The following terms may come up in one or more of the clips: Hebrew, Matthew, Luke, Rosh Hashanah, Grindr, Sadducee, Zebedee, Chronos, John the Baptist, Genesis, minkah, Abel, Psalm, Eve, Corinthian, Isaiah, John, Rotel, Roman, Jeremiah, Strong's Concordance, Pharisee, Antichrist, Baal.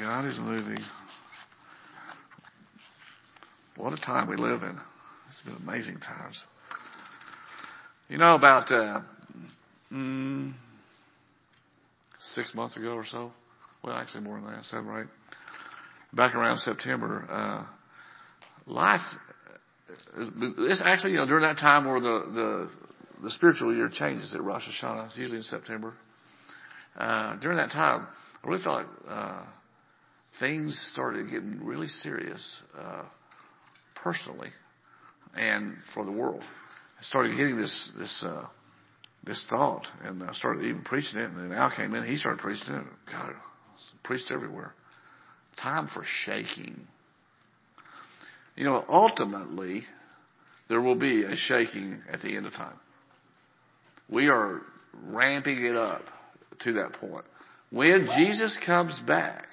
God is moving. What a time we live in. It's been amazing times. You know, about 6 months ago or so, well, actually more than that, seven or eight, back around September, life, it's actually, you know, during that time where the spiritual year changes at Rosh Hashanah, it's usually in September. During that time, I really felt like things started getting really serious personally and for the world. I started getting this thought, and I started even preaching it, and then Al came in, he started preaching it. God, preached everywhere. Time for shaking. You know, ultimately, there will be a shaking at the end of time. We are ramping it up to that point. When Jesus comes back,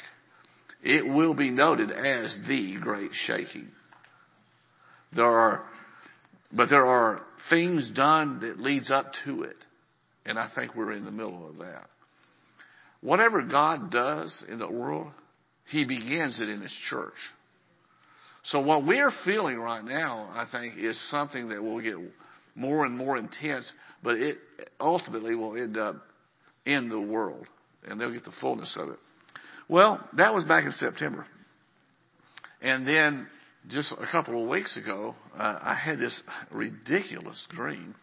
it will be noted as the great shaking. There are things done that leads up to it. And I think we're in the middle of that. Whatever God does in the world, He begins it in His church. So what we're feeling right now, I think, is something that will get more and more intense, but it ultimately will end up in the world. And they'll get the fullness of it. Well, that was back in September. And then just a couple of weeks ago, I had this ridiculous dream.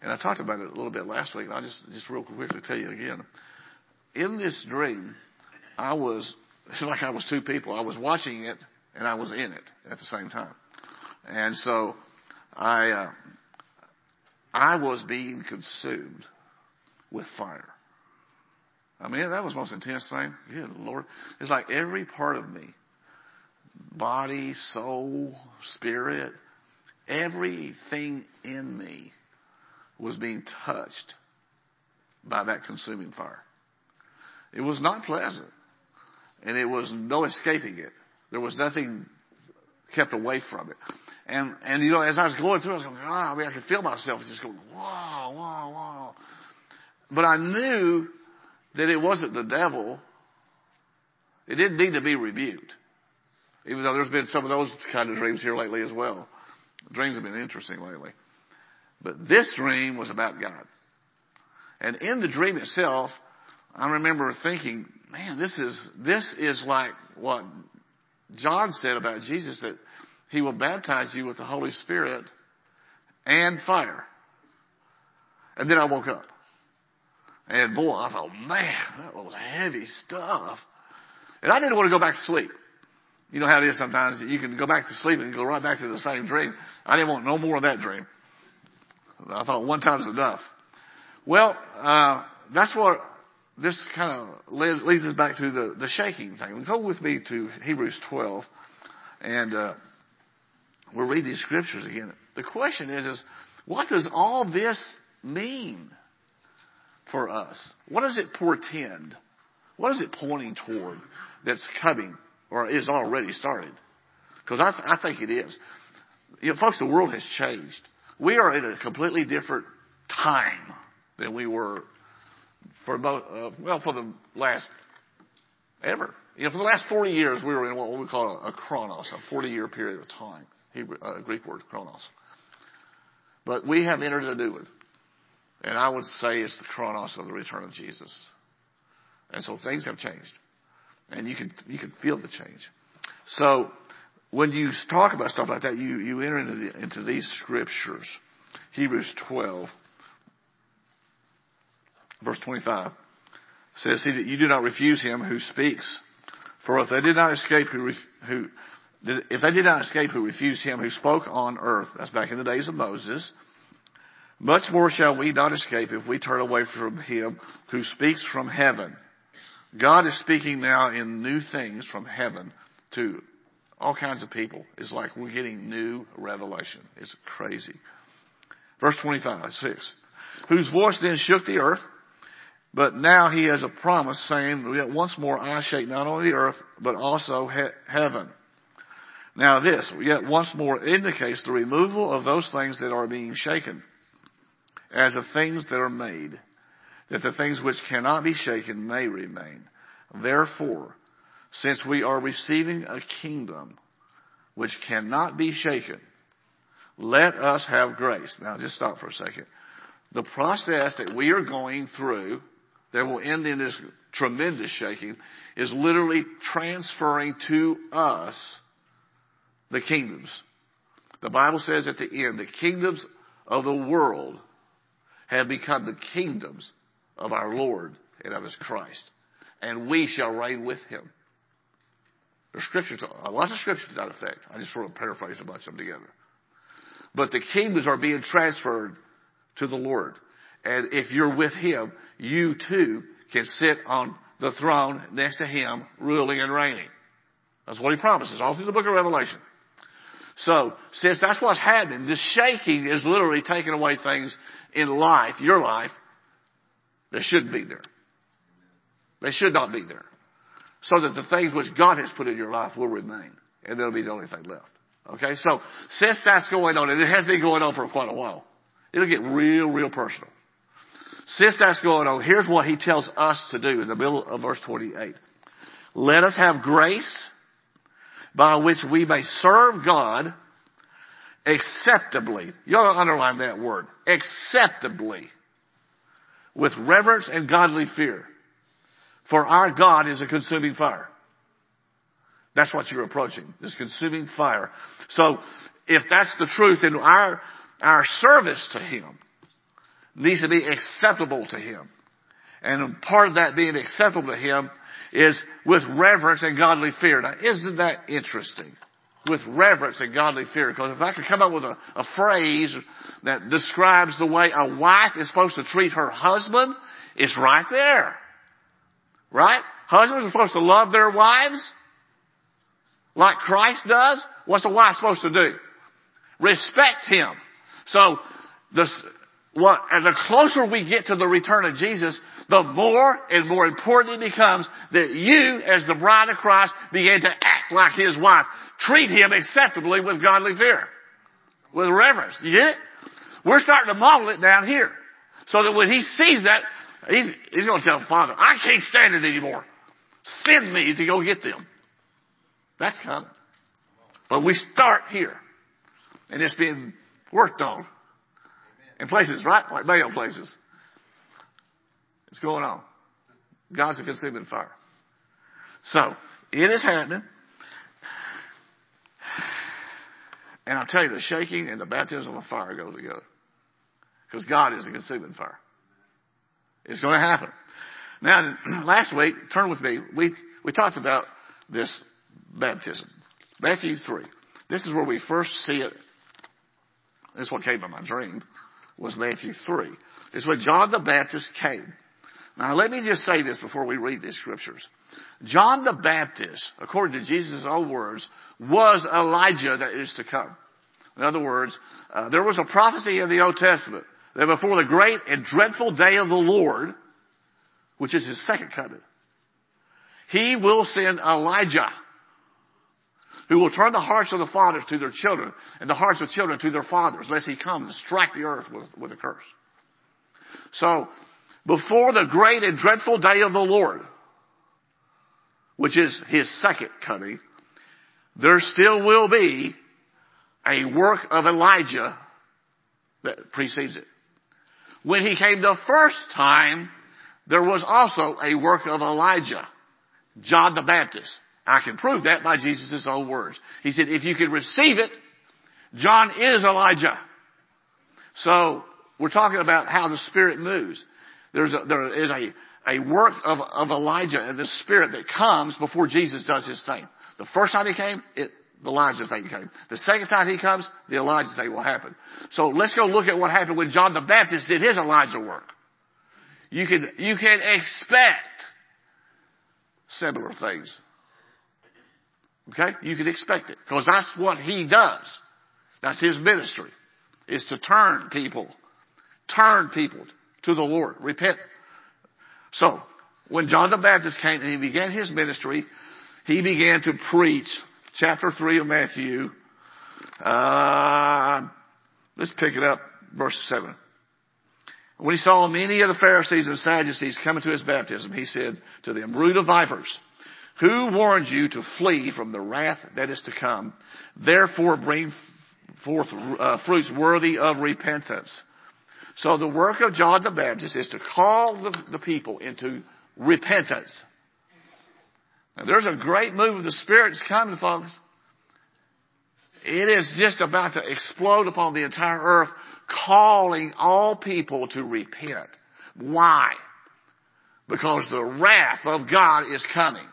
And I talked about it a little bit last week. I'll just real quickly tell you again. In this dream, it's like I was two people. I was watching it and I was in it at the same time. And so I was being consumed with fire. I mean, that was the most intense thing. Good Lord. It's like every part of me, body, soul, spirit, everything in me was being touched by that consuming fire. It was not pleasant, and it was no escaping it. There was nothing kept away from it. And you know, as I was going through, I was going, I mean, I could feel myself just going, wow, wow, wow. But I knew that it wasn't the devil. It didn't need to be rebuked. Even though there's been some of those kind of dreams here lately as well. Dreams have been interesting lately. But this dream was about God. And in the dream itself, I remember thinking, man, this is like what John said about Jesus, that He will baptize you with the Holy Spirit and fire. And then I woke up. And boy, I thought, man, that was heavy stuff. And I didn't want to go back to sleep. You know how it is sometimes. You can go back to sleep and go right back to the same dream. I didn't want no more of that dream. I thought one time's enough. Well, that's what this kind of leads us back to the shaking thing. Go with me to Hebrews 12, and we'll read these scriptures again. The question is what does all this mean for us? What does it portend? What is it pointing toward that's coming or is already started? Because I think it is. You know, folks, the world has changed. We are in a completely different time than we were for the last ever. You know, for the last 40 years, we were in what we call a Chronos, a 40-year period of time. Hebrew, Greek word, Chronos. But we have entered a new one. And I would say it's the Chronos of the return of Jesus. And so things have changed. And you can feel the change. So when you talk about stuff like that, you enter into these scriptures. Hebrews 12, verse 25 says, "See that you do not refuse him who speaks. For if they did not escape who refused him who spoke on earth," that's back in the days of Moses, "much more shall we not escape if we turn away from him who speaks from heaven." God is speaking now in new things from heaven to all kinds of people. It's like we're getting new revelation. It's crazy. Verse 25:6. "Whose voice then shook the earth, but now he has a promise, saying, yet once more I shake not only the earth, but also heaven. Now this, yet once more, indicates the removal of those things that are being shaken, as of things that are made, that the things which cannot be shaken may remain. Therefore, since we are receiving a kingdom which cannot be shaken, let us have grace. Now, just stop for a second. The process that we are going through that will end in this tremendous shaking is literally transferring to us the kingdoms. The Bible says at the end, the kingdoms of the world have become the kingdoms of our Lord and of His Christ, and we shall reign with Him. There's scripture, a lot of scripture to that effect. I just sort of paraphrase a bunch of them together. But the kingdoms are being transferred to the Lord. And if you're with Him, you too can sit on the throne next to Him, ruling and reigning. That's what He promises, all through the book of Revelation. So, since that's what's happening, this shaking is literally taking away things in life, your life, that shouldn't be there. They should not be there. So that the things which God has put in your life will remain. And that'll be the only thing left. Okay? So, since that's going on, and it has been going on for quite a while, it'll get real, real personal. Since that's going on, here's what He tells us to do in the middle of verse 28. Let us have grace by which we may serve God acceptably. You ought to underline that word. Acceptably. With reverence and godly fear. For our God is a consuming fire. That's what you're approaching. This consuming fire. So, if that's the truth, then our service to Him needs to be acceptable to Him. And part of that being acceptable to Him is with reverence and godly fear. Now, isn't that interesting? With reverence and godly fear. Because if I could come up with a phrase that describes the way a wife is supposed to treat her husband, it's right there. Right? Husbands are supposed to love their wives like Christ does. What's a wife supposed to do? Respect Him. So, the closer we get to the return of Jesus, the more and more important it becomes that you, as the bride of Christ, begin to act like His wife. Treat Him acceptably with godly fear, with reverence. You get it? We're starting to model it down here, so that when He sees that, He's going to tell Father, I can't stand it anymore. Send me to go get them. That's coming. But we start here, and it's being worked on. In places, right? Like Baal places. It's going on. God's a consuming fire. So, it is happening. And I'll tell you, the shaking and the baptism of fire go together. Because God is a consuming fire. It's going to happen. Now, last week, turn with me, we talked about this baptism. Matthew 3. This is where we first see it. This is what came in my dream. Was Matthew 3. It's when John the Baptist came. Now, let me just say this before we read these scriptures. John the Baptist, according to Jesus' own words, was Elijah that is to come. In other words, there was a prophecy in the Old Testament that before the great and dreadful day of the Lord, which is His second coming, He will send Elijah, who will turn the hearts of the fathers to their children and the hearts of children to their fathers, lest He come and strike the earth with a curse. So, before the great and dreadful day of the Lord, which is His second coming, there still will be a work of Elijah that precedes it. When He came the first time, there was also a work of Elijah, John the Baptist. I can prove that by Jesus' own words. He said, if you can receive it, John is Elijah. So, we're talking about how the Spirit moves. There is a work of Elijah and the Spirit that comes before Jesus does His thing. The first time He came, the Elijah thing came. The second time He comes, the Elijah thing will happen. So, let's go look at what happened when John the Baptist did his Elijah work. You can expect similar things. Okay? You can expect it. Because that's what He does. That's His ministry. Is to turn people to the Lord. Repent. So, when John the Baptist came and he began his ministry, he began to preach chapter 3 of Matthew. Let's pick it up, verse 7. When he saw many of the Pharisees and Sadducees coming to his baptism, he said to them, brood of vipers, Who warned you to flee from the wrath that is to come? Therefore bring forth fruits worthy of repentance. So the work of John the Baptist is to call the people into repentance. Now, there's a great move of the Spirit's coming, folks. It is just about to explode upon the entire earth, calling all people to repent. Why? Because the wrath of God is coming.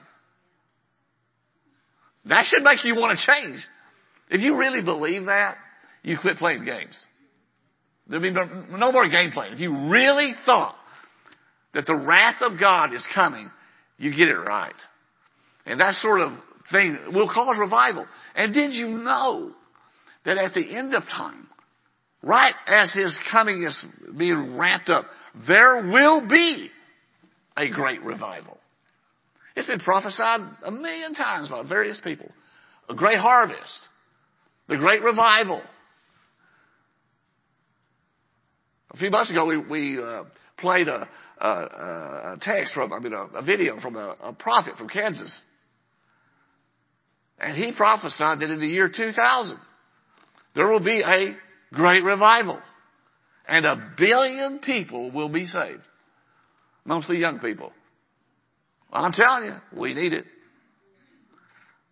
That should make you want to change. If you really believe that, you quit playing games. There'll be no more game playing. If you really thought that the wrath of God is coming, you get it right. And that sort of thing will cause revival. And did you know that at the end of time, right as his coming is being wrapped up, there will be a great revival? It's been prophesied a million times by various people. A great harvest. The great revival. A few months ago, we played a text from, a video from a prophet from Kansas. And he prophesied that in the year 2000, there will be a great revival. And 1 billion people will be saved. Mostly young people. Well, I'm telling you, we need it.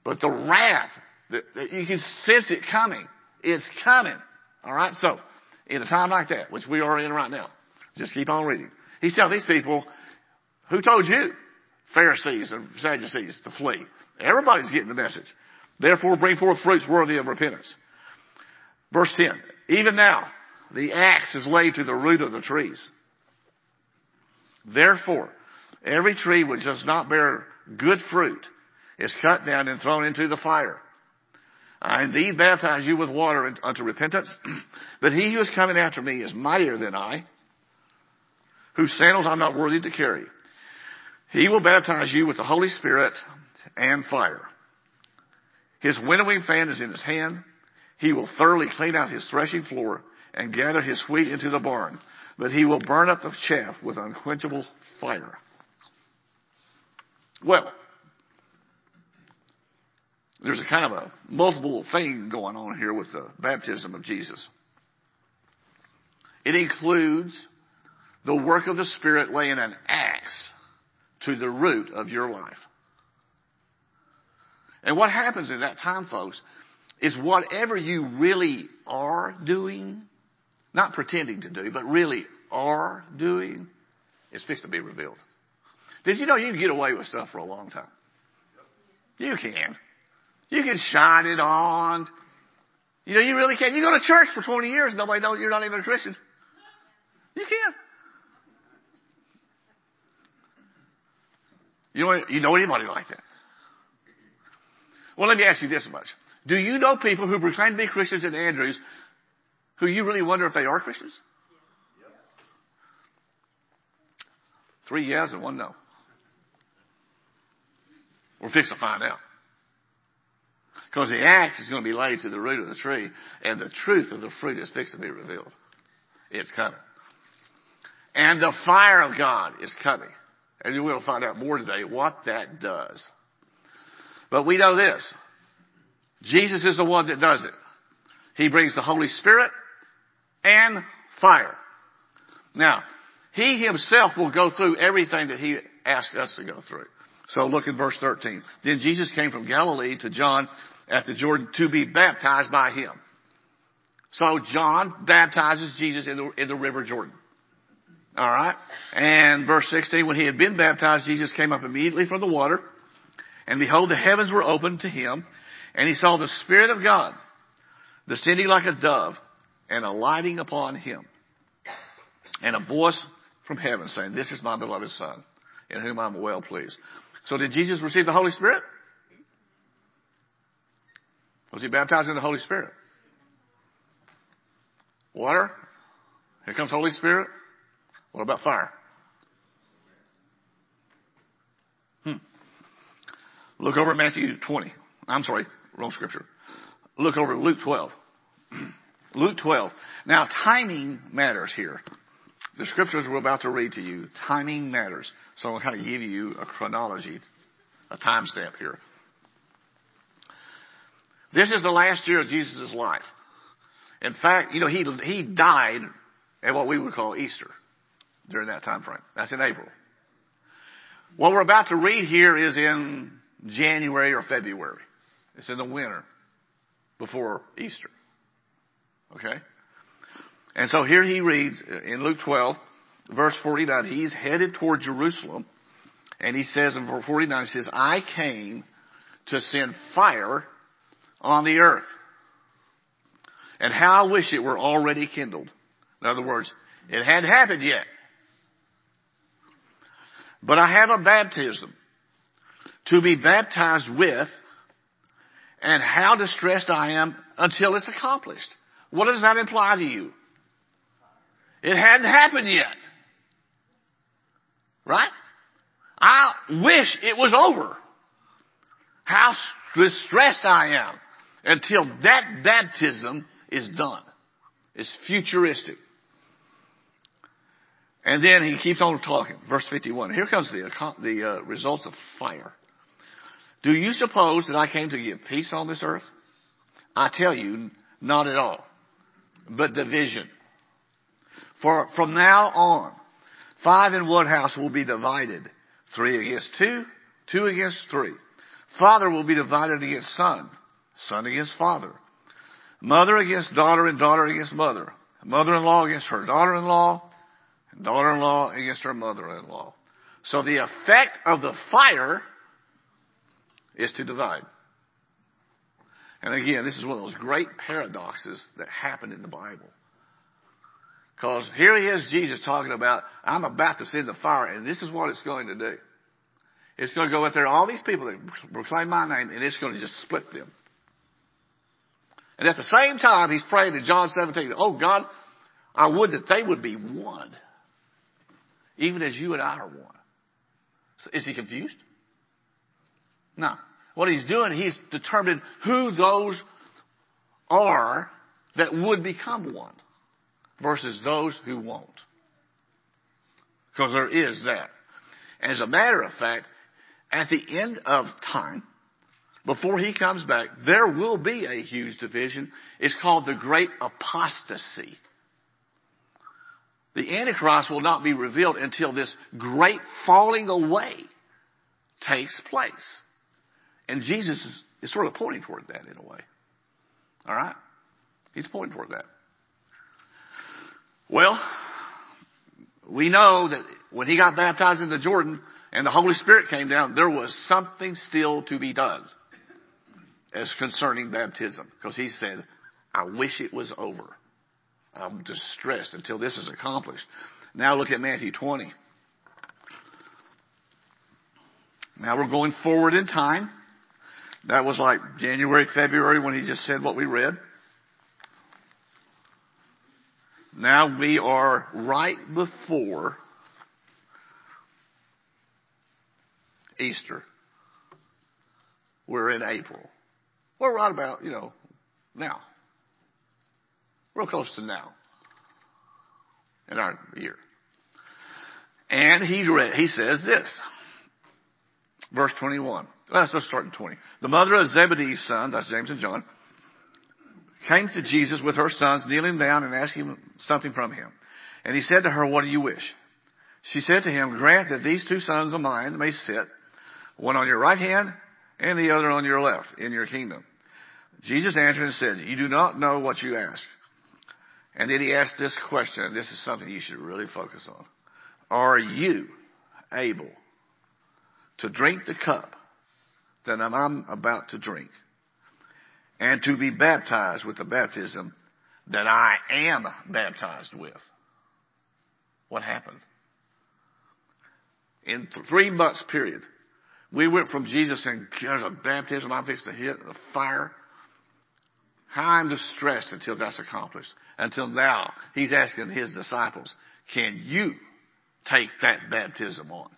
But the wrath, you can sense it coming. It's coming. All right? So, in a time like that, which we are in right now, just keep on reading. He's telling these people, who told you, Pharisees and Sadducees, to flee? Everybody's getting the message. Therefore, bring forth fruits worthy of repentance. Verse 10, even now, the axe is laid to the root of the trees. Therefore, every tree which does not bear good fruit is cut down and thrown into the fire. I indeed baptize you with water unto repentance, but he who is coming after me is mightier than I, whose sandals I'm not worthy to carry. He will baptize you with the Holy Spirit and fire. His winnowing fan is in his hand. He will thoroughly clean out his threshing floor and gather his wheat into the barn, but he will burn up the chaff with unquenchable fire. Well, there's a kind of a multiple thing going on here with the baptism of Jesus. It includes the work of the Spirit laying an axe to the root of your life. And what happens in that time, folks, is whatever you really are doing, not pretending to do, but really are doing, is fixed to be revealed. Did you know you can get away with stuff for a long time? You can. You can shine it on. You know, you really can. You go to church for 20 years and nobody knows you're not even a Christian. You can. You know anybody like that? Well, let me ask you this much. Do you know people who proclaim to be Christians in Andrews who you really wonder if they are Christians? 3 yes and 1 no. We're fixing to find out. Because the axe is going to be laid to the root of the tree, and the truth of the fruit is fixed to be revealed. It's coming. And the fire of God is coming. And you will find out more today what that does. But we know this. Jesus is the one that does it. He brings the Holy Spirit and fire. Now, he himself will go through everything that he asked us to go through. So look at verse 13. Then Jesus came from Galilee to John at the Jordan to be baptized by him. So John baptizes Jesus in the river Jordan. All right. And verse 16, when he had been baptized, Jesus came up immediately from the water. And behold, the heavens were opened to him. And he saw the Spirit of God descending like a dove and alighting upon him. And a voice from heaven saying, this is my beloved Son, in whom I'm well pleased. So did Jesus receive the Holy Spirit? Was he baptized in the Holy Spirit? Water? Here comes Holy Spirit. What about fire? Look over at Matthew 20. I'm sorry, wrong scripture. Look over at Luke 12. Luke 12. Now, timing matters here. The scriptures we're about to read to you, timing matters. So I'm going to kind of give you a chronology a time stamp here. This is the last year of Jesus' life. In fact, you know, he died at what we would call Easter during that time frame. That's in April. What we're about to read here is in January or February. It's in the winter before Easter. Okay? And so here he reads in Luke 12, verse 49, he's headed toward Jerusalem. And he says in verse 49, he says, I came to send fire on the earth. And how I wish it were already kindled. In other words, it hadn't happened yet. But I have a baptism to be baptized with, and how distressed I am until it's accomplished. What does that imply to you? It hadn't happened yet. Right? I wish it was over. How distressed I am until that baptism is done. It's futuristic. And then he keeps on talking. Verse 51. Here comes the results of fire. Do you suppose that I came to give peace on this earth? I tell you, not at all, but division. For from now on, 5 in one house will be divided, 3 against 2, 2 against 3. Father will be divided against son, son against father. Mother against daughter and daughter against mother. Mother-in-law against her daughter-in-law, and daughter-in-law against her mother-in-law. So the effect of the fire is to divide. And again, this is one of those great paradoxes that happen in the Bible. Because here he is, Jesus, talking about, I'm about to send the fire, and this is what it's going to do. It's going to go out there, all these people that proclaim my name, and it's going to just split them. And at the same time, he's praying in John 17, oh God, I would that they would be one, even as you and I are one. So is he confused? No. What he's doing, he's determined who those are that would become one versus those who won't. Because there is that. As a matter of fact, at the end of time, before he comes back, there will be a huge division. It's called the Great Apostasy. The Antichrist will not be revealed until this great falling away takes place. And Jesus is sort of pointing toward that in a way. All right? He's pointing toward that. Well, we know that when he got baptized in the Jordan and the Holy Spirit came down, there was something still to be done as concerning baptism. Because he said, I wish it was over. I'm distressed until this is accomplished. Now look at Matthew 20. Now we're going forward in time. That was like January, February when he just said what we read. Now we are right before Easter. We're in April. We're right about, now. Real close to now in our year. And he says this. Verse 21. Let's start in 20. The mother of Zebedee's son, that's James and John, came to Jesus with her sons, kneeling down and asking something from him. And he said to her, what do you wish? She said to him, grant that these 2 sons of mine may sit, one on your right hand and the other on your left in your kingdom. Jesus answered and said, you do not know what you ask. And then he asked this question, and this is something you should really focus on. Are you able to drink the cup that I'm about to drink and to be baptized with the baptism that I am baptized with? What happened? In 3 months period, we went from Jesus saying, there's a baptism I'm fixed to hit, the fire. I'm distressed until that's accomplished. Until now, he's asking his disciples, can you take that baptism on?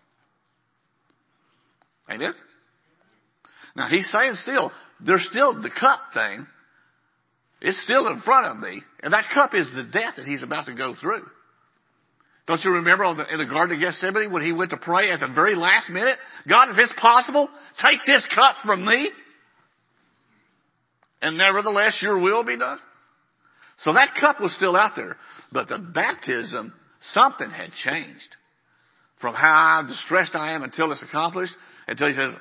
Amen? Now, he's saying still, there's still the cup thing. It's still in front of me. And that cup is the death that he's about to go through. Don't you remember in the Garden of Gethsemane when he went to pray at the very last minute? God, if it's possible, Take this cup from me, and nevertheless your will be done. So that cup was still out there. But the baptism, something had changed from how distressed I am until it's accomplished, until he says,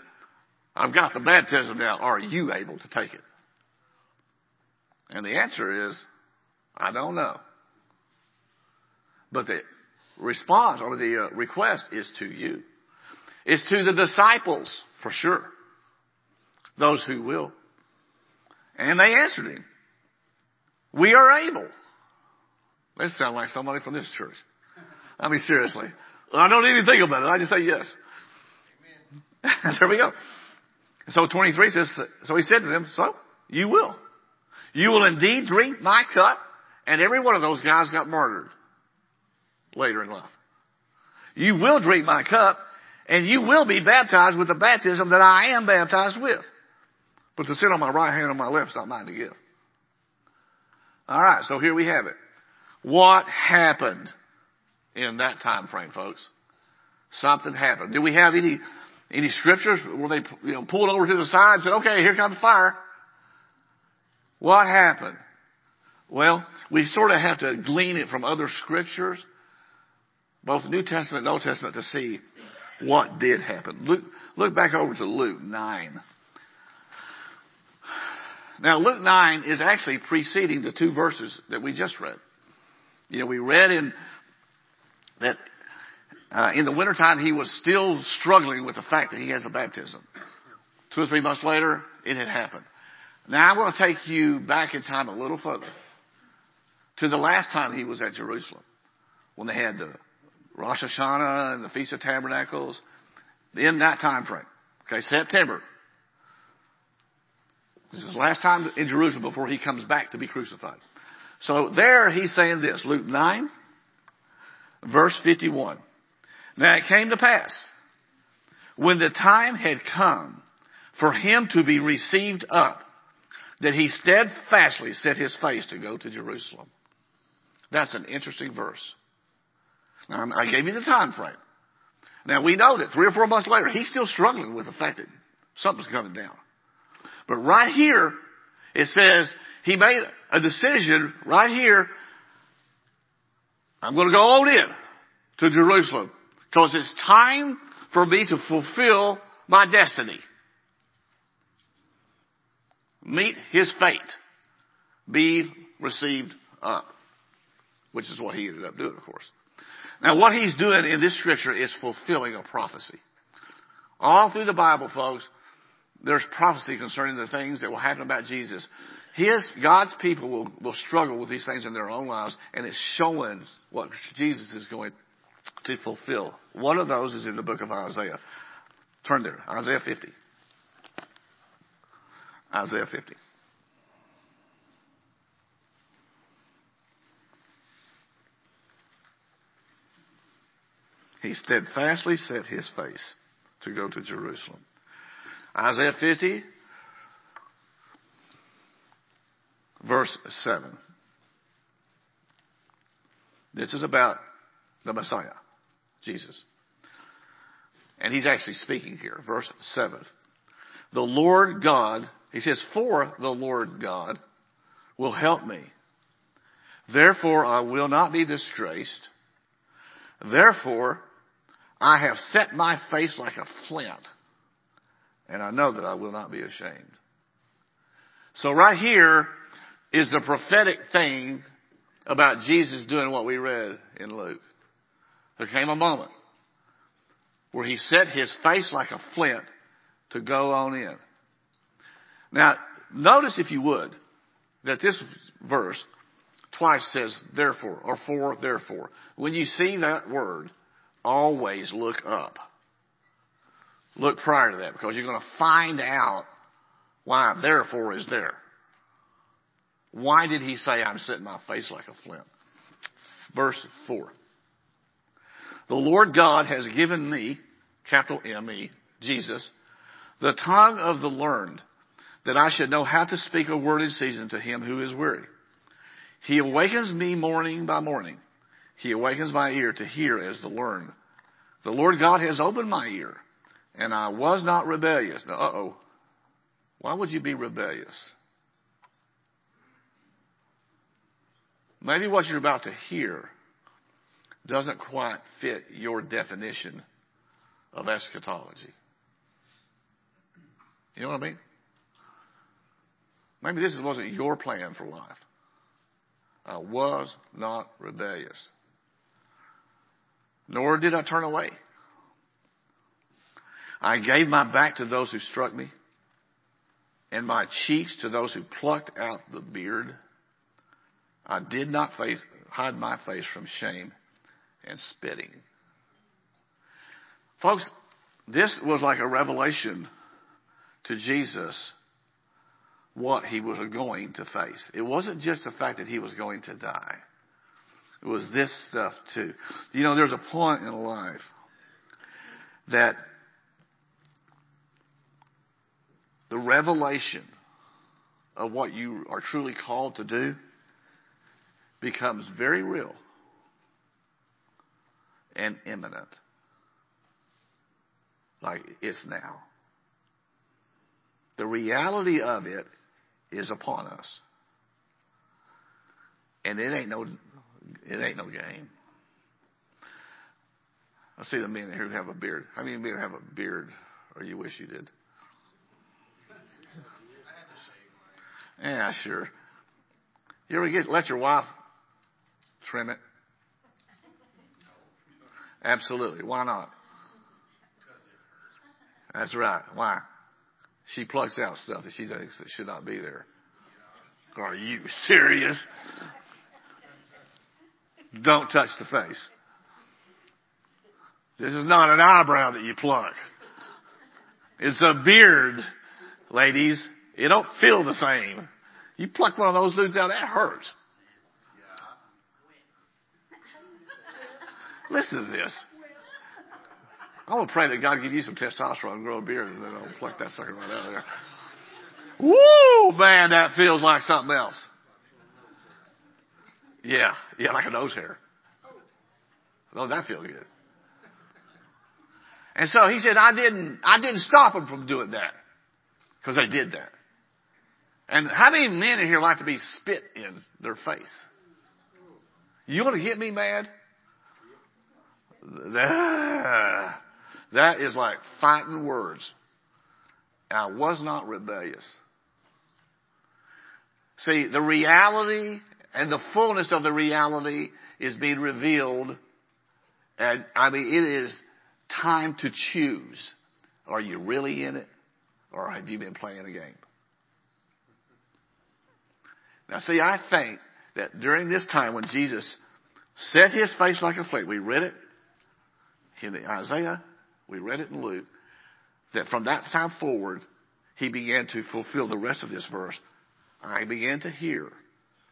I've got the baptism now. Are you able to take it? And the answer is, I don't know. But the response or the request is to you. It's to the disciples, for sure. Those who will. And they answered him. We are able. That sounds like somebody from this church. I mean, seriously. I don't even think about it. I just say yes. Amen. There we go. So 23 says, so he said to them, so you will. You will indeed drink my cup. And every one of those guys got martyred later in life. You will drink my cup, and you will be baptized with the baptism that I am baptized with. But to sit on my right hand and my left is not mine to give. All right, so here we have it. What happened in that time frame, folks? Something happened. Do we have any scriptures where they pulled over to the side and said, okay, here comes fire? What happened? Well, we sort of have to glean it from other scriptures, both the New Testament and Old Testament, to see what did happen. Look back over to Luke 9. Now, Luke 9 is actually preceding the two verses that we just read. You know, we read in that in the wintertime he was still struggling with the fact that he has a baptism. 2 or 3 months later, it had happened. Now, I'm going to take you back in time a little further to the last time he was at Jerusalem, when they had the Rosh Hashanah and the Feast of Tabernacles, in that time frame. Okay, September. This is his last time in Jerusalem before he comes back to be crucified. So there he's saying this, Luke 9, verse 51. Now it came to pass, when the time had come for him to be received up, that he steadfastly set his face to go to Jerusalem. That's an interesting verse. Now, I gave you the time frame. Now, we know that 3 or 4 months later, he's still struggling with the fact that something's coming down. But right here, it says he made a decision right here. I'm going to go on in to Jerusalem because it's time for me to fulfill my destiny. Meet his fate. Be received up, which is what he ended up doing, of course. Now, what he's doing in this scripture is fulfilling a prophecy. All through the Bible, folks, there's prophecy concerning the things that will happen about Jesus. God's people will struggle with these things in their own lives, and it's showing what Jesus is going to fulfill. One of those is in the book of Isaiah. Turn there, Isaiah 50. Isaiah 50. He steadfastly set his face to go to Jerusalem. Isaiah 50, verse 7. This is about the Messiah, Jesus. And he's actually speaking here. Verse 7. The Lord God, he says, for the Lord God will help me. Therefore, I will not be disgraced. Therefore, I have set my face like a flint, and I know that I will not be ashamed. So right here is the prophetic thing about Jesus doing what we read in Luke. There came a moment where he set his face like a flint to go on in. Now, notice, if you would, that this verse twice says therefore, or for therefore. When you see that word, always look up. Look prior to that, because you're going to find out why therefore is there. Why did he say, I'm setting my face like a flint? Verse 4. The Lord God has given me, capital M-E, Jesus, the tongue of the learned, that I should know how to speak a word in season to him who is weary. He awakens me morning by morning. He awakens my ear to hear as the learned. The Lord God has opened my ear. And I was not rebellious. Now, uh-oh. Why would you be rebellious? Maybe what you're about to hear doesn't quite fit your definition of eschatology. You know what I mean? Maybe this wasn't your plan for life. I was not rebellious, nor did I turn away. I gave my back to those who struck me, and my cheeks to those who plucked out the beard. I did not hide my face from shame and spitting. Folks, this was like a revelation to Jesus what he was going to face. It wasn't just the fact that he was going to die. It was this stuff too. You know, there's a point in life that the revelation of what you are truly called to do becomes very real and imminent. Like, it's now. The reality of it is upon us. And it ain't no game. I see the men here who have a beard. How many men have a beard or you wish you did? Yeah, sure. You ever let your wife trim it? Absolutely. Why not? That's right. Why? She plucks out stuff that she thinks that should not be there. Are you serious? Don't touch the face. This is not an eyebrow that you pluck. It's a beard, ladies. It don't feel the same. You pluck one of those dudes out, that hurts. Listen to this. I'm going to pray that God give you some testosterone and grow a beard and then I'll pluck that sucker right out of there. Woo, man, that feels like something else. Yeah, like a nose hair. Oh, that feels good. And so he said, I didn't stop them from doing that because they did that. And how many men in here like to be spit in their face? You want to get me mad? That is like fighting words. I was not rebellious. See, the reality and the fullness of the reality is being revealed. And I mean, it is time to choose. Are you really in it? Or have you been playing a game? Now, see, I think that during this time when Jesus set his face like a flint, we read it in Isaiah, we read it in Luke, that from that time forward, he began to fulfill the rest of this verse. I began to hear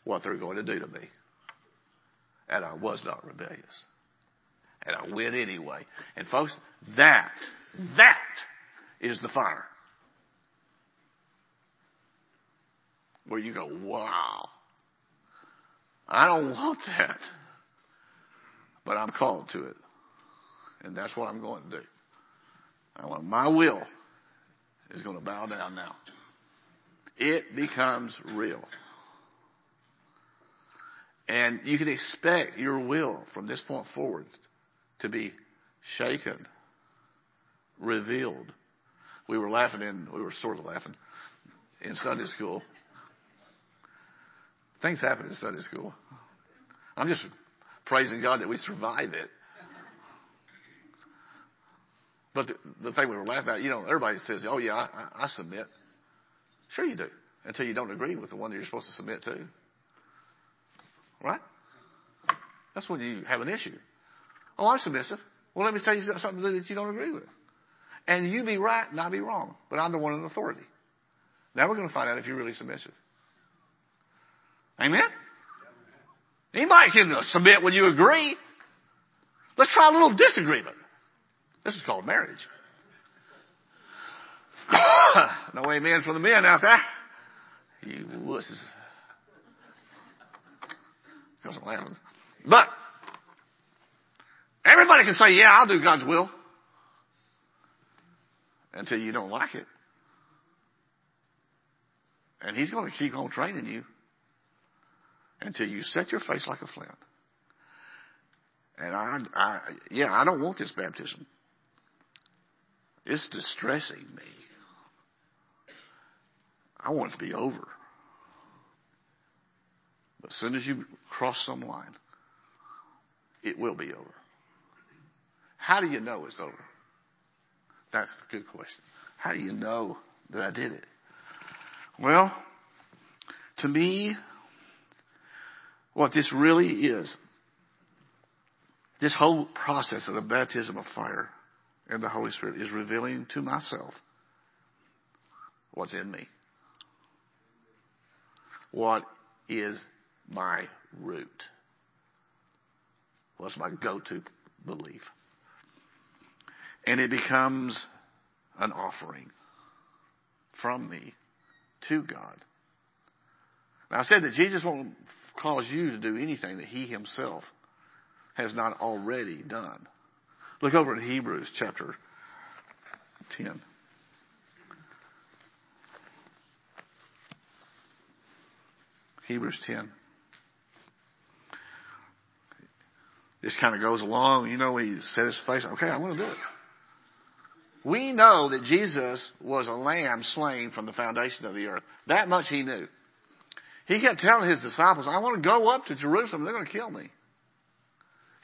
what they're going to do to me. And I was not rebellious. And I went anyway. And folks, that is the fire. Where you go, wow, I don't want that. But I'm called to it. And that's what I'm going to do. My will is going to bow down now. It becomes real. And you can expect your will from this point forward to be shaken, revealed. We were sort of laughing in Sunday school. Things happen in Sunday school. I'm just praising God that we survived it. But the thing we were laughing at, you know, everybody says, oh, yeah, I submit. Sure you do, until you don't agree with the one that you're supposed to submit to. Right? That's when you have an issue. Oh, I'm submissive. Well, let me tell you something that you don't agree with. And you be right and I be wrong, but I'm the one in authority. Now we're going to find out if you're really submissive. Amen? Anybody can submit when you agree. Let's try a little disagreement. This is called marriage. No amen from the men out there. You wusses. Because I'm laughing. But everybody can say, yeah, I'll do God's will. until you don't like it. And he's going to keep on training you until you set your face like a flint. And I don't want this baptism. It's distressing me. I want it to be over. But as soon as you cross some line, it will be over. How do you know it's over? That's the good question. How do you know that I did it? Well, to me, what this really is, this whole process of the baptism of fire and the Holy Spirit is revealing to myself what's in me. What is my root? What's my go-to belief? And it becomes an offering from me to God. Now, I said that Jesus won't cause you to do anything that he himself has not already done. Look over in Hebrews chapter 10. Hebrews 10. This kind of goes along. You know, he set his face. Okay, I'm going to do it. We know that Jesus was a lamb slain from the foundation of the earth. That much he knew. He kept telling his disciples, I want to go up to Jerusalem. They're going to kill me.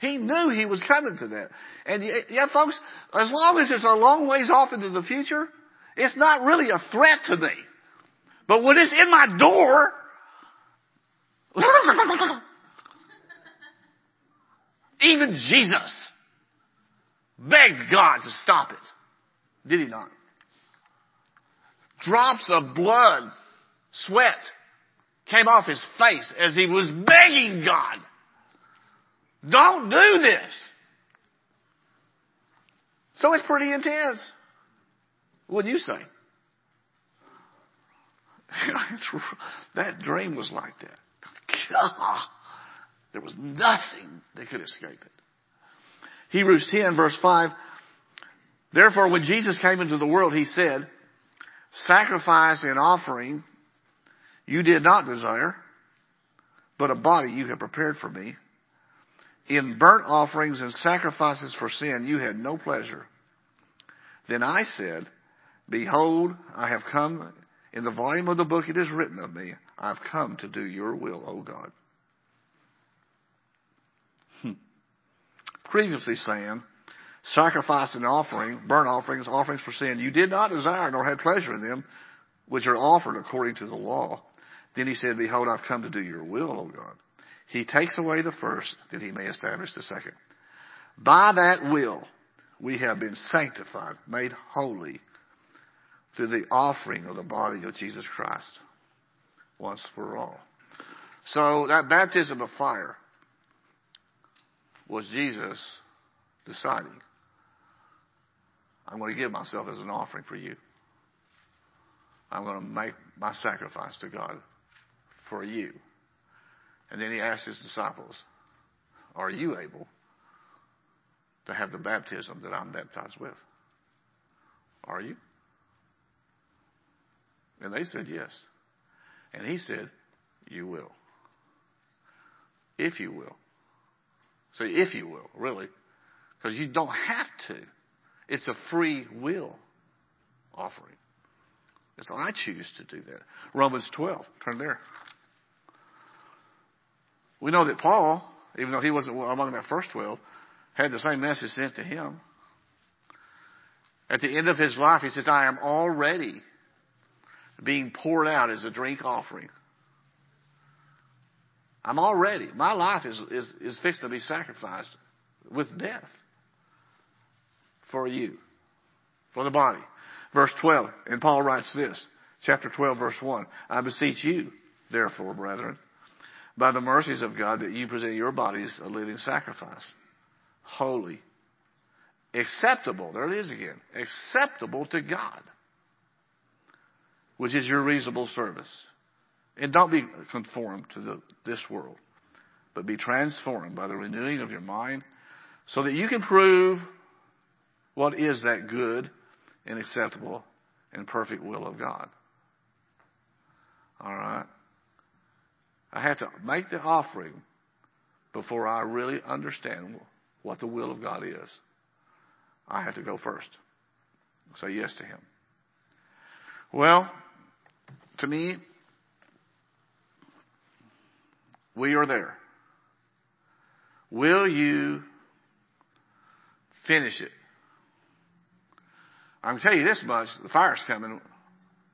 He knew he was coming to that. And yeah, folks, as long as it's a long ways off into the future, it's not really a threat to me. But when it's in my door, even Jesus begged God to stop it. Did he not? Drops of blood, sweat came off his face as he was begging God, don't do this. So it's pretty intense. What do you say? That dream was like that. God, there was nothing that could escape it. Hebrews 10 verse 5. Therefore, when Jesus came into the world, he said, sacrifice and offering you did not desire, but a body you have prepared for me. In burnt offerings and sacrifices for sin, you had no pleasure. Then I said, behold, I have come. In the volume of the book it is written of me, I've come to do your will, O God. Previously saying, sacrifice and offering, burnt offerings, offerings for sin, you did not desire nor had pleasure in them, which are offered according to the law. Then he said, behold, I've come to do your will, O God. He takes away the first, that he may establish the second. By that will, we have been sanctified, made holy, through the offering of the body of Jesus Christ, once for all. So that baptism of fire was Jesus deciding, I'm going to give myself as an offering for you. I'm going to make my sacrifice to God for you. And then he asked his disciples, are you able to have the baptism that I'm baptized with? Are you? And they said yes. And he said, you will. If you will. Say, if you will, really. Because you don't have to. It's a free will offering. And so I choose to do that. Romans 12. Turn there. We know that Paul, even though he wasn't among that first 12, had the same message sent to him. At the end of his life, he says, I am already being poured out as a drink offering. I'm already, my life is fixed to be sacrificed with death for you, for the body. Verse 12, and Paul writes this, chapter 12, verse 1, I beseech you, therefore, brethren, by the mercies of God, that you present your bodies a living sacrifice, holy, acceptable, there it is again, acceptable to God, which is your reasonable service. And don't be conformed to this world, but be transformed by the renewing of your mind, so that you can prove what is that good and acceptable and perfect will of God. All right? I have to make the offering before I really understand what the will of God is. I have to go first. Say yes to Him. Well, to me, we are there. Will you finish it? I can tell you this much, the fire's coming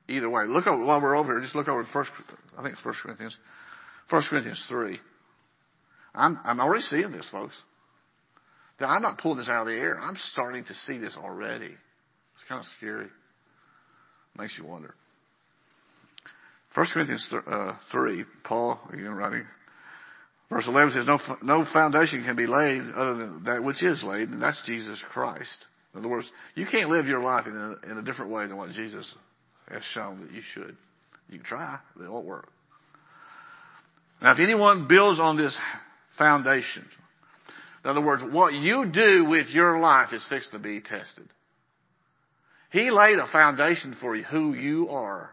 either way. Look over, while we're over here, just look over first, I think it's 1 Corinthians. 1 Corinthians 3. I'm already seeing this, folks. Now, I'm not pulling this out of the air. I'm starting to see this already. It's kind of scary. Makes you wonder. 1 Corinthians 3, Paul, again writing, verse 11 says, no foundation can be laid other than that which is laid, and that's Jesus Christ. In other words, you can't live your life in a different way than what Jesus has shown that you should. You can try, but it won't work. Now, if anyone builds on this foundation, in other words, what you do with your life is fixed to be tested. He laid a foundation for who you are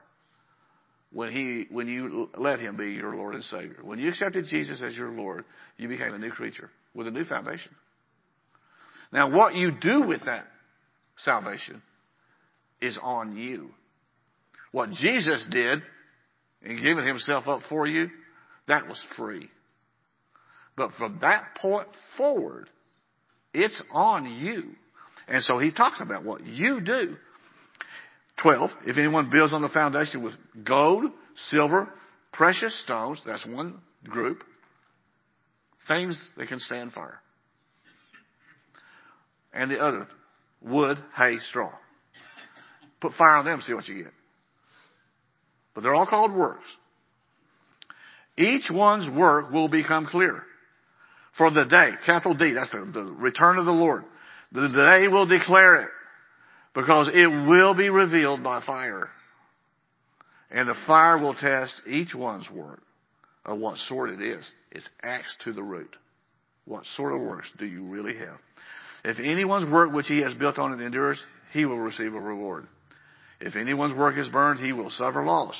when you let Him be your Lord and Savior. When you accepted Jesus as your Lord, you became a new creature with a new foundation. Now, what you do with that salvation is on you. What Jesus did in giving Himself up for you, that was free. But from that point forward, it's on you. And so He talks about what you do. 12, if anyone builds on the foundation with gold, silver, precious stones, that's one group, things that can stand fire. And the other, wood, hay, straw. Put fire on them, see what you get. But they're all called works. Each one's work will become clear. For the day, capital D, that's the return of the Lord. The day will declare it, because it will be revealed by fire. And the fire will test each one's work of what sort it is. It's axed to the root. What sort of works do you really have? If anyone's work which he has built on it endures, he will receive a reward. If anyone's work is burned, he will suffer loss.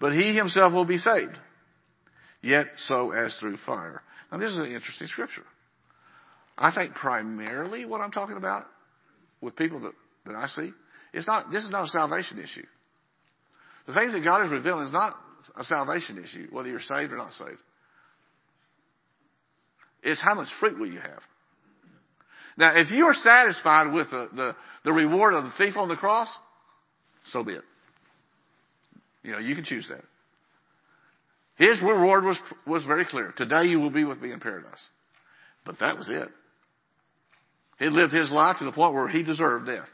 But he himself will be saved, yet so as through fire. Now, this is an interesting scripture. I think primarily what I'm talking about with people that I see, this is not a salvation issue. The things that God is revealing is not a salvation issue, whether you're saved or not saved. It's how much fruit will you have. Now, if you are satisfied with the reward of the thief on the cross, so be it. You know, you can choose that. His reward was very clear. Today you will be with me in paradise. But that was it. He lived his life to the point where he deserved death.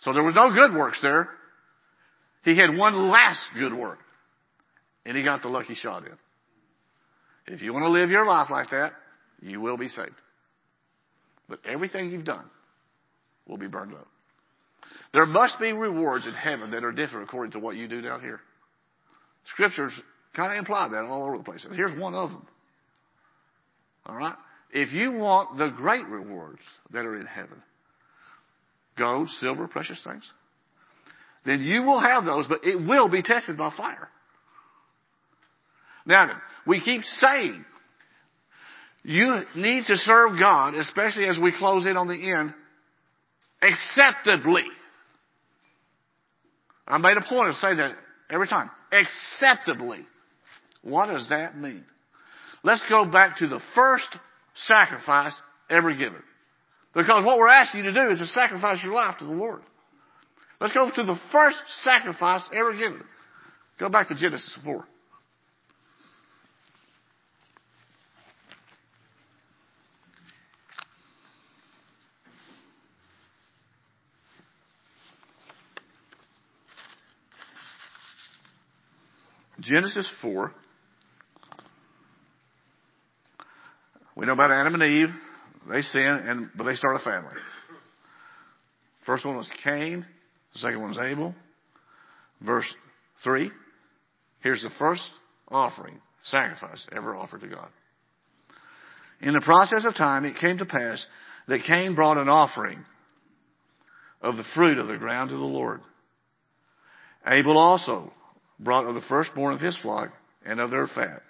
So there was no good works there. He had one last good work, and he got the lucky shot in. If you want to live your life like that, you will be saved. But everything you've done will be burned up. There must be rewards in heaven that are different according to what you do down here. Scriptures kind of imply that all over the place. And here's one of them. All right? If you want the great rewards that are in heaven, gold, silver, precious things, then you will have those, but it will be tested by fire. Now, we keep saying you need to serve God, especially as we close in on the end, acceptably. I made a point of saying that every time. Acceptably. What does that mean? Let's go back to the first sacrifice ever given. Because what we're asking you to do is to sacrifice your life to the Lord. Let's go to the first sacrifice ever given. Go back to Genesis 4. Genesis 4. We know about Adam and Eve. They sinned, but they start a family. First one was Cain. The second one was Abel. Verse 3. Here's the first offering, sacrifice ever offered to God. In the process of time, it came to pass that Cain brought an offering of the fruit of the ground to the Lord. Abel also brought of the firstborn of his flock and of their fat.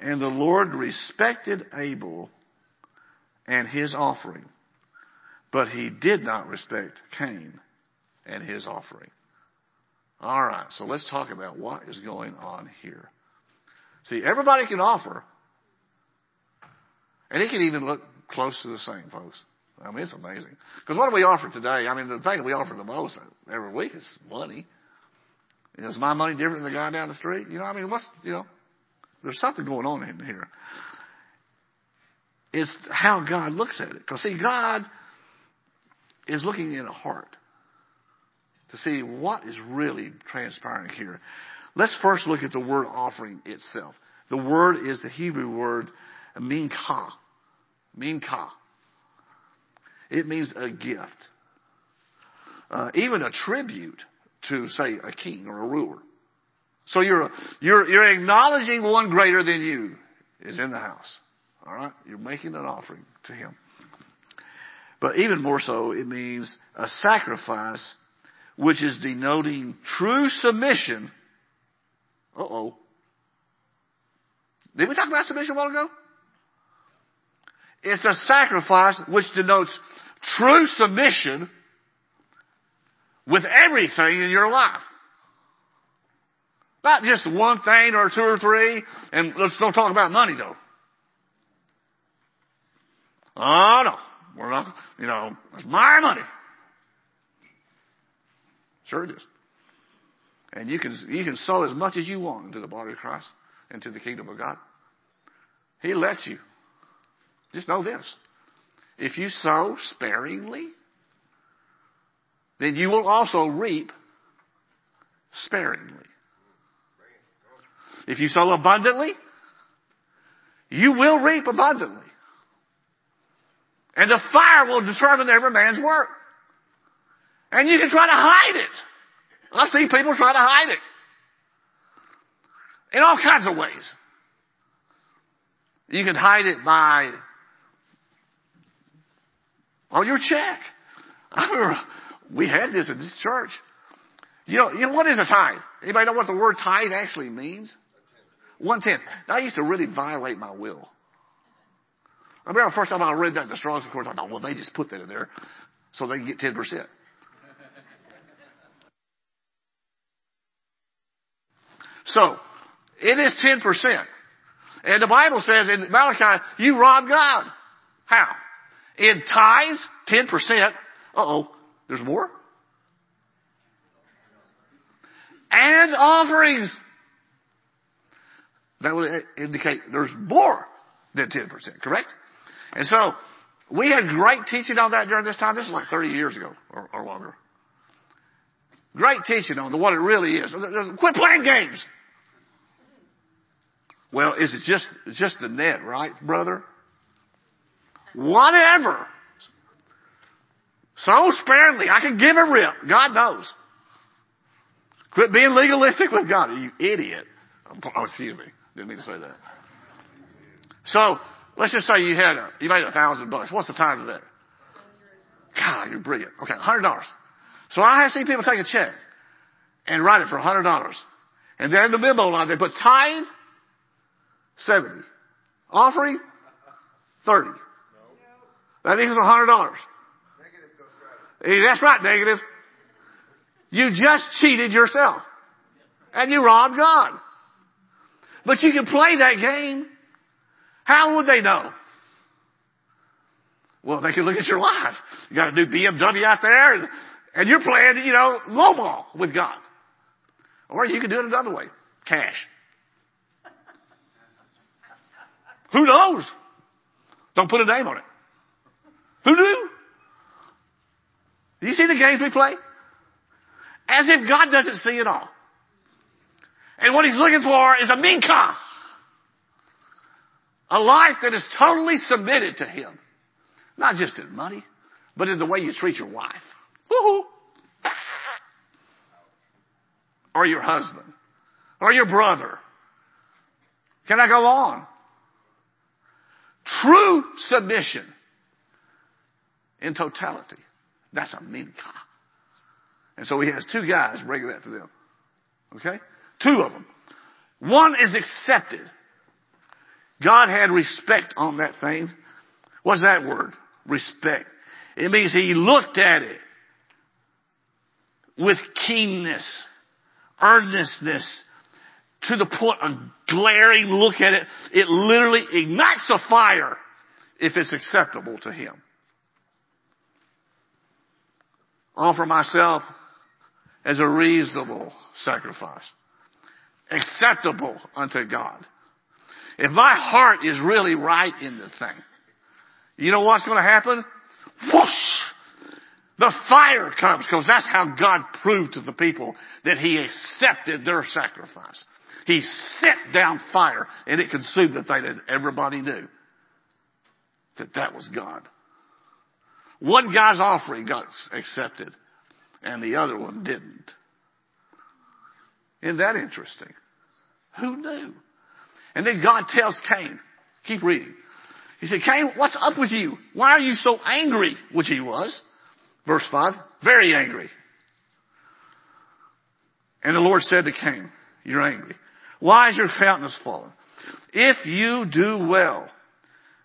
And the Lord respected Abel and his offering, but he did not respect Cain and his offering. All right, so let's talk about what is going on here. See, everybody can offer, and it can even look close to the same, folks. I mean, it's amazing. Because what do we offer today? I mean, the thing we offer the most every week is money. Is my money different than the guy down the street? You know, I mean, there's something going on in here. It's how God looks at it. Because, see, God is looking in a heart to see what is really transpiring here. Let's first look at the word offering itself. The word is the Hebrew word minkah. Minkah. It means a gift. Even a tribute to, say, a king or a ruler. So you're acknowledging one greater than you is in the house. All right? You're making an offering to him. But even more so, it means a sacrifice which is denoting true submission. Uh-oh. Did we talk about submission a while ago? It's a sacrifice which denotes true submission with everything in your life. Not just one thing or two or three. And let's don't talk about money, though. Oh, no. We're not, it's my money. Sure it is. And you can sow as much as you want into the body of Christ and to the kingdom of God. He lets you. Just know this. If you sow sparingly, then you will also reap sparingly. If you sow abundantly, you will reap abundantly. And the fire will determine every man's work. And you can try to hide it. I see people try to hide it in all kinds of ways. You can hide it by on your check. I remember we had this in this church. You know what is a tithe? Anybody know what the word tithe actually means? 1/10. I used to really violate my will. I remember the first time I read that in the Strong's Concordance, I thought, well, they just put that in there so they can get 10%. So, it is 10%. And the Bible says in Malachi, you rob God. How? In tithes, 10%. Uh-oh, there's more? And offerings. That would indicate there's more than 10%, correct? And so, we had great teaching on that during this time. This is like 30 years ago or longer. Great teaching on what it really is. Quit playing games. Well, is it just the net, right, brother? Whatever. So sparingly, I can give a rip. God knows. Quit being legalistic with God, you idiot. Oh, excuse me. Didn't mean to say that. So, let's just say you made $1,000. What's the tithe of that? God, you're brilliant. Okay, $100. So I have seen people take a check and write it for $100. And then in the memo line, they put tithe, 70. Offering, 30. No. That equals $100. Negative goes right. Hey, that's right, negative. You just cheated yourself. And you robbed God. But you can play that game. How would they know? Well, they can look at your life. You got a new BMW out there, and you're playing, lowball with God. Or you can do it another way. Cash. Who knows? Don't put a name on it. Who knew? You see the games we play? As if God doesn't see it all. And what he's looking for is a minkah. A life that is totally submitted to him. Not just in money, but in the way you treat your wife. Woo-hoo. Or your husband. Or your brother. Can I go on? True submission in totality. That's a minkah. And so he has two guys breaking that for them. Okay? Two of them. One is accepted. God had respect on that thing. What's that word? Respect. It means he looked at it with keenness, earnestness, to the point of glaring look at it. It literally ignites a fire if it's acceptable to him. Offer myself as a reasonable sacrifice, acceptable unto God. If my heart is really right in the thing, you know what's going to happen? Whoosh! The fire comes, because that's how God proved to the people that he accepted their sacrifice. He sent down fire, and it consumed the thing, and everybody knew that that was God. One guy's offering got accepted, and the other one didn't. Isn't that interesting? Who knew? And then God tells Cain, keep reading. He said, Cain, what's up with you? Why are you so angry? Which he was. Verse 5, very angry. And the Lord said to Cain, you're angry. Why is your countenance fallen? If you do well,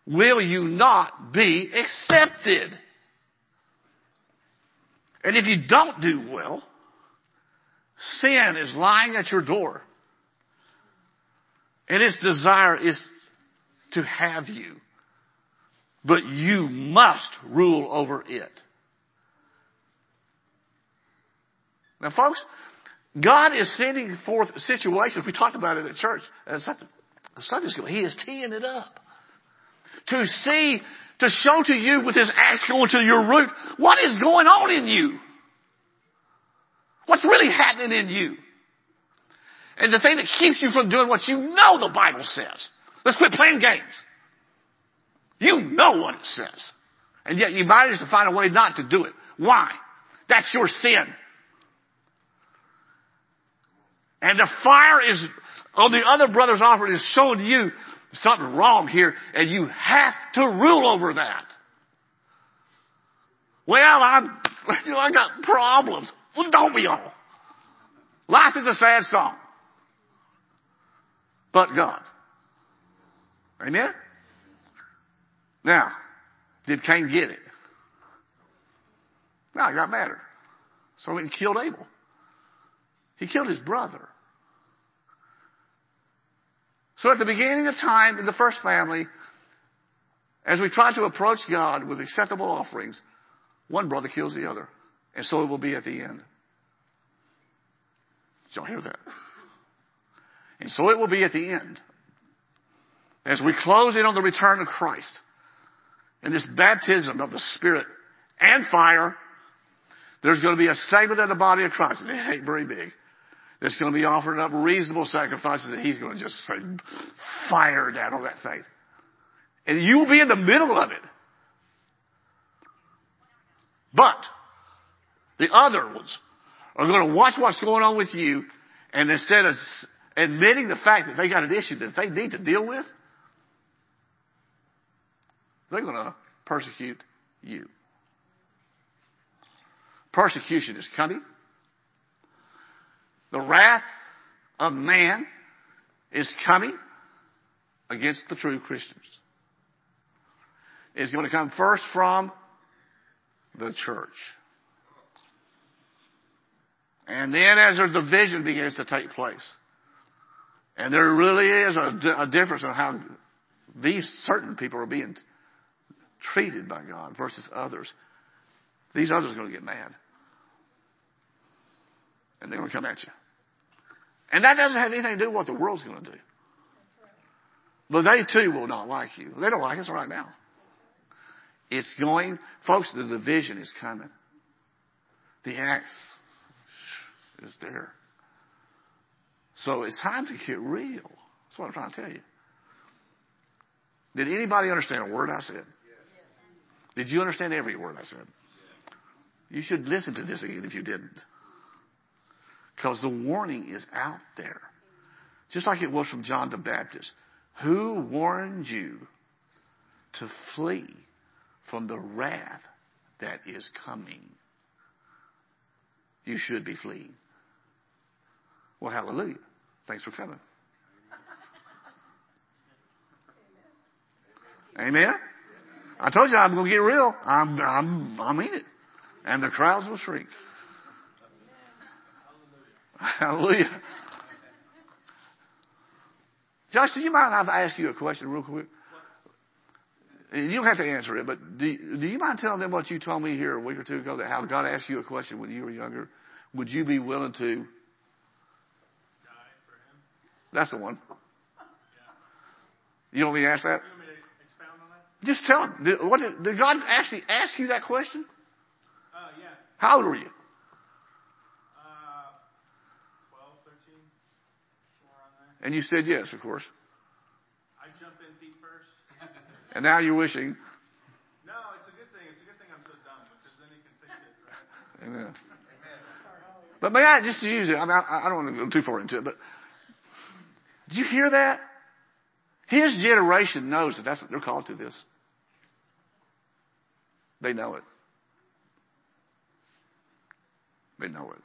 will you not be accepted? And if you don't do well, sin is lying at your door. And its desire is to have you. But you must rule over it. Now, folks, God is sending forth situations. We talked about it at church, at Sunday school. He is teeing it up to see, to show to you with his axe going to your root, what is going on in you. What's really happening in you. And the thing that keeps you from doing what you know the Bible says. Let's quit playing games. You know what it says. And yet you manage to find a way not to do it. Why? That's your sin. And the fire is on the other brother's offering is showing you something wrong here, and you have to rule over that. Well, I got problems. Well, don't we all? Life is a sad song. But God. Amen? Now, did Cain get it? No, it got madder. So he killed Abel. He killed his brother. So at the beginning of time in the first family, as we try to approach God with acceptable offerings, one brother kills the other. And so it will be at the end. Did y'all hear that? And so it will be at the end. As we close in on the return of Christ and this baptism of the Spirit and fire, there's going to be a segment of the body of Christ, and it ain't very big, that's going to be offering up reasonable sacrifices that he's going to just say, fire down on that thing. And you will be in the middle of it. But the other ones are going to watch what's going on with you, and instead of admitting the fact that they got an issue that they need to deal with, they're going to persecute you. Persecution is coming. The wrath of man is coming against the true Christians. It's going to come first from the church. And then as their division begins to take place, and there really is a difference in how these certain people are being treated by God versus others, these others are going to get mad. And they're going to come at you. And that doesn't have anything to do with what the world's going to do. But they too will not like you. They don't like us right now. It's going, folks, the division is coming. The axe is there. So it's time to get real. That's what I'm trying to tell you. Did anybody understand a word I said? Did you understand every word I said? You should listen to this again if you didn't. Because the warning is out there. Just like it was from John the Baptist. Who warned you to flee from the wrath that is coming? you should be fleeing. Well, hallelujah. Thanks for coming. Amen. I told you I'm going to get real. I mean it. And the crowds will shrink. Hallelujah. Josh, do you mind if I ask you a question real quick? You don't have to answer it, but do you mind telling them what you told me here a week or two ago, that how God asked you a question when you were younger? Would you be willing to die for him? That's the one. Yeah. You want me to ask that? You want me to expound on that? Just tell him. Did God actually ask you that question? Yeah. How old were you? 12, 13, somewhere on there. And you said yes, of course. I jumped in feet first. And now you're wishing. No, it's a good thing. It's a good thing I'm so dumb, because then he can fix it. Right? Amen. Amen. But may I just use it? I don't want to go too far into it, but did you hear that? His generation knows that that's what they're called to this. They know it. They know it.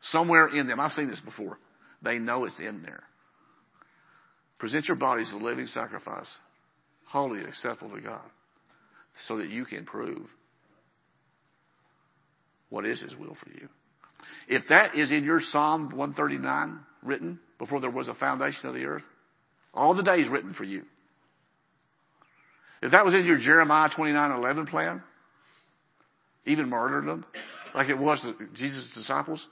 Somewhere in them. I've seen this before. They know it's in there. Present your bodies a living sacrifice, holy and acceptable to God, so that you can prove what is His will for you. If that is in your Psalm 139 written before there was a foundation of the earth, all the days written for you. If that was in your Jeremiah 29:11 plan, even martyrdom, like it was Jesus' disciples,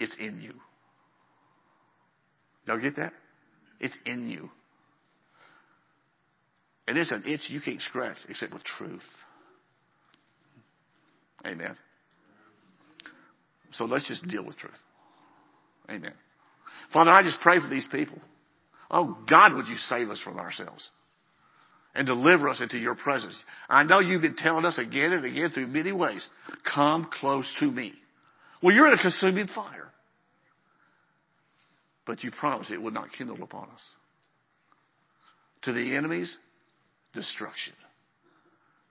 it's in you. Y'all get that? It's in you. And it's an itch you can't scratch except with truth. Amen. So let's just deal with truth. Amen. Father, I just pray for these people. Oh, God, would you save us from ourselves and deliver us into your presence. I know you've been telling us again and again through many ways, come close to me. Well, you're in a consuming fire. But you promised it would not kindle upon us. To the enemies, destruction.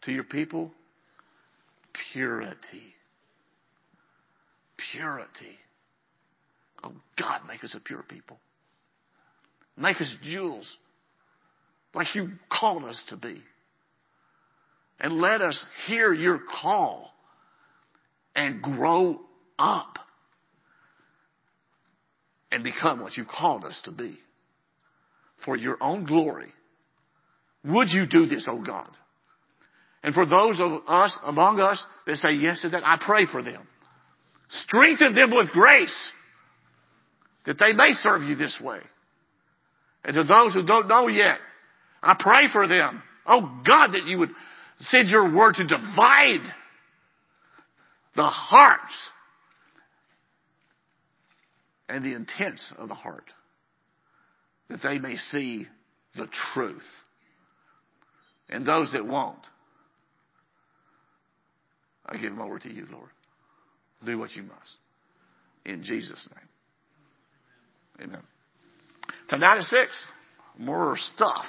To your people, purity. Purity. Oh, God, make us a pure people. Make us jewels, like you called us to be. And let us hear your call and grow up and become what you called us to be for your own glory. Would you do this, oh God? And for those of us, among us, that say yes to that, I pray for them. Strengthen them with grace that they may serve you this way. And to those who don't know yet, I pray for them. Oh God, that you would send your word to divide the hearts and the intents of the heart, that they may see the truth. And those that won't, I give them over to you, Lord. Do what you must. In Jesus' name. Amen. Tonight at 6, more stuff.